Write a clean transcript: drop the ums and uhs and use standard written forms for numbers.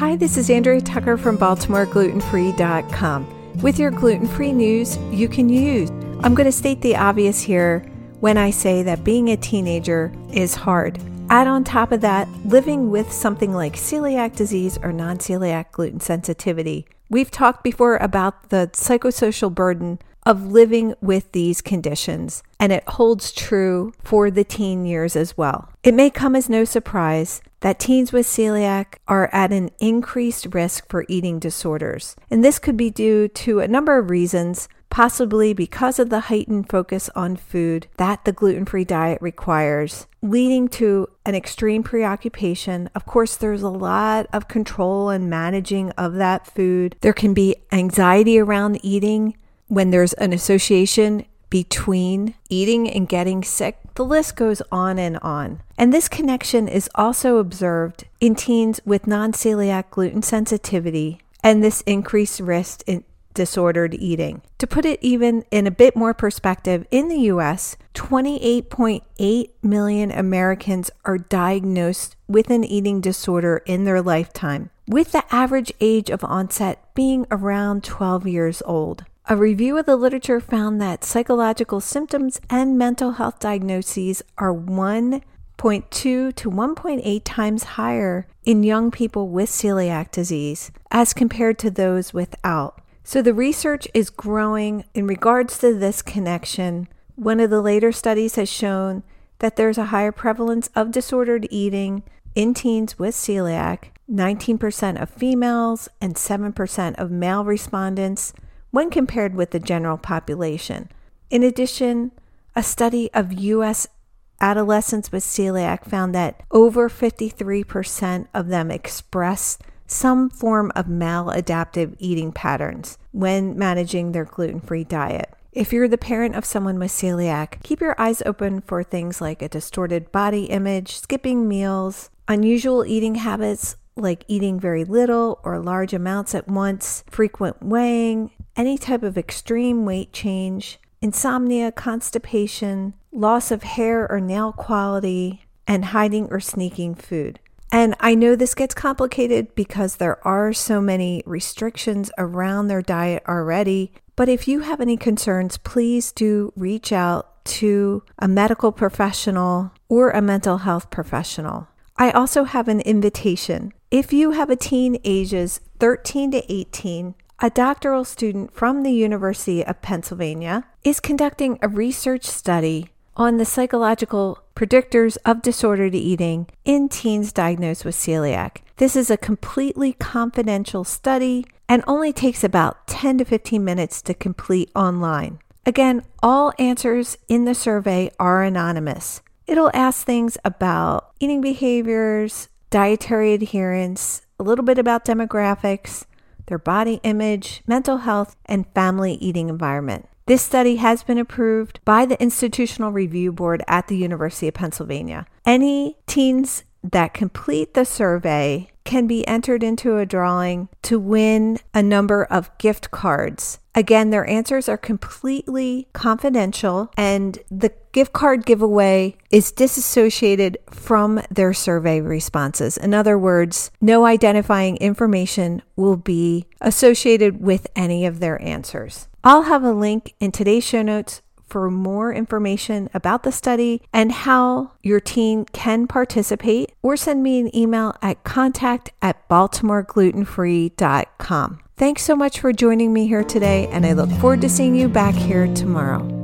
Hi, this is Andrea Tucker from BaltimoreGlutenFree.com. With your gluten-free news you can use. I'm going to state the obvious here when I say that being a teenager is hard. Add on top of that, living with something like celiac disease or non-celiac gluten sensitivity. We've talked before about the psychosocial burden of living with these conditions, and it holds true for the teen years as well. It may come as no surprise that teens with celiac are at an increased risk for eating disorders, and this could be due to a number of reasons, possibly because of the heightened focus on food that the gluten-free diet requires, leading to an extreme preoccupation. Of course, there's a lot of control and managing of that food. There can be anxiety around eating when there's an association between eating and getting sick. The list goes on and on. And this connection is also observed in teens with non-celiac gluten sensitivity and this increased risk in disordered eating. To put it even in a bit more perspective, in the US, 28.8 million Americans are diagnosed with an eating disorder in their lifetime, with the average age of onset being around 12 years old. A review of the literature found that psychological symptoms and mental health diagnoses are 1.2 to 1.8 times higher in young people with celiac disease as compared to those without. So the research is growing in regards to this connection. One of the later studies has shown that there's a higher prevalence of disordered eating in teens with celiac, 19% of females and 7% of male respondents when compared with the general population. In addition, a study of U.S. adolescents with celiac found that over 53% of them expressed some form of maladaptive eating patterns when managing their gluten-free diet. If you're the parent of someone with celiac, keep your eyes open for things like a distorted body image, skipping meals, unusual eating habits like eating very little or large amounts at once, frequent weighing, any type of extreme weight change, insomnia, constipation, loss of hair or nail quality, and hiding or sneaking food. And I know this gets complicated because there are so many restrictions around their diet already, but if you have any concerns, please do reach out to a medical professional or a mental health professional. I also have an invitation. If you have a teen ages 13 to 18, a doctoral student from the University of Pennsylvania is conducting a research study on the psychological predictors of disordered eating in teens diagnosed with celiac. This is a completely confidential study and only takes about 10 to 15 minutes to complete online. Again, all answers in the survey are anonymous. It'll ask things about eating behaviors, dietary adherence, a little bit about demographics, their body image, mental health, and family eating environment. This study has been approved by the Institutional Review Board at the University of Pennsylvania. Any teens that complete the survey can be entered into a drawing to win a number of gift cards. Again, their answers are completely confidential, and the gift card giveaway is disassociated from their survey responses. In other words, no identifying information will be associated with any of their answers. I'll have a link in today's show notes for more information about the study and how your teen can participate, or send me an email at contact@baltimoreglutenfree.com. Thanks so much for joining me here today, and I look forward to seeing you back here tomorrow.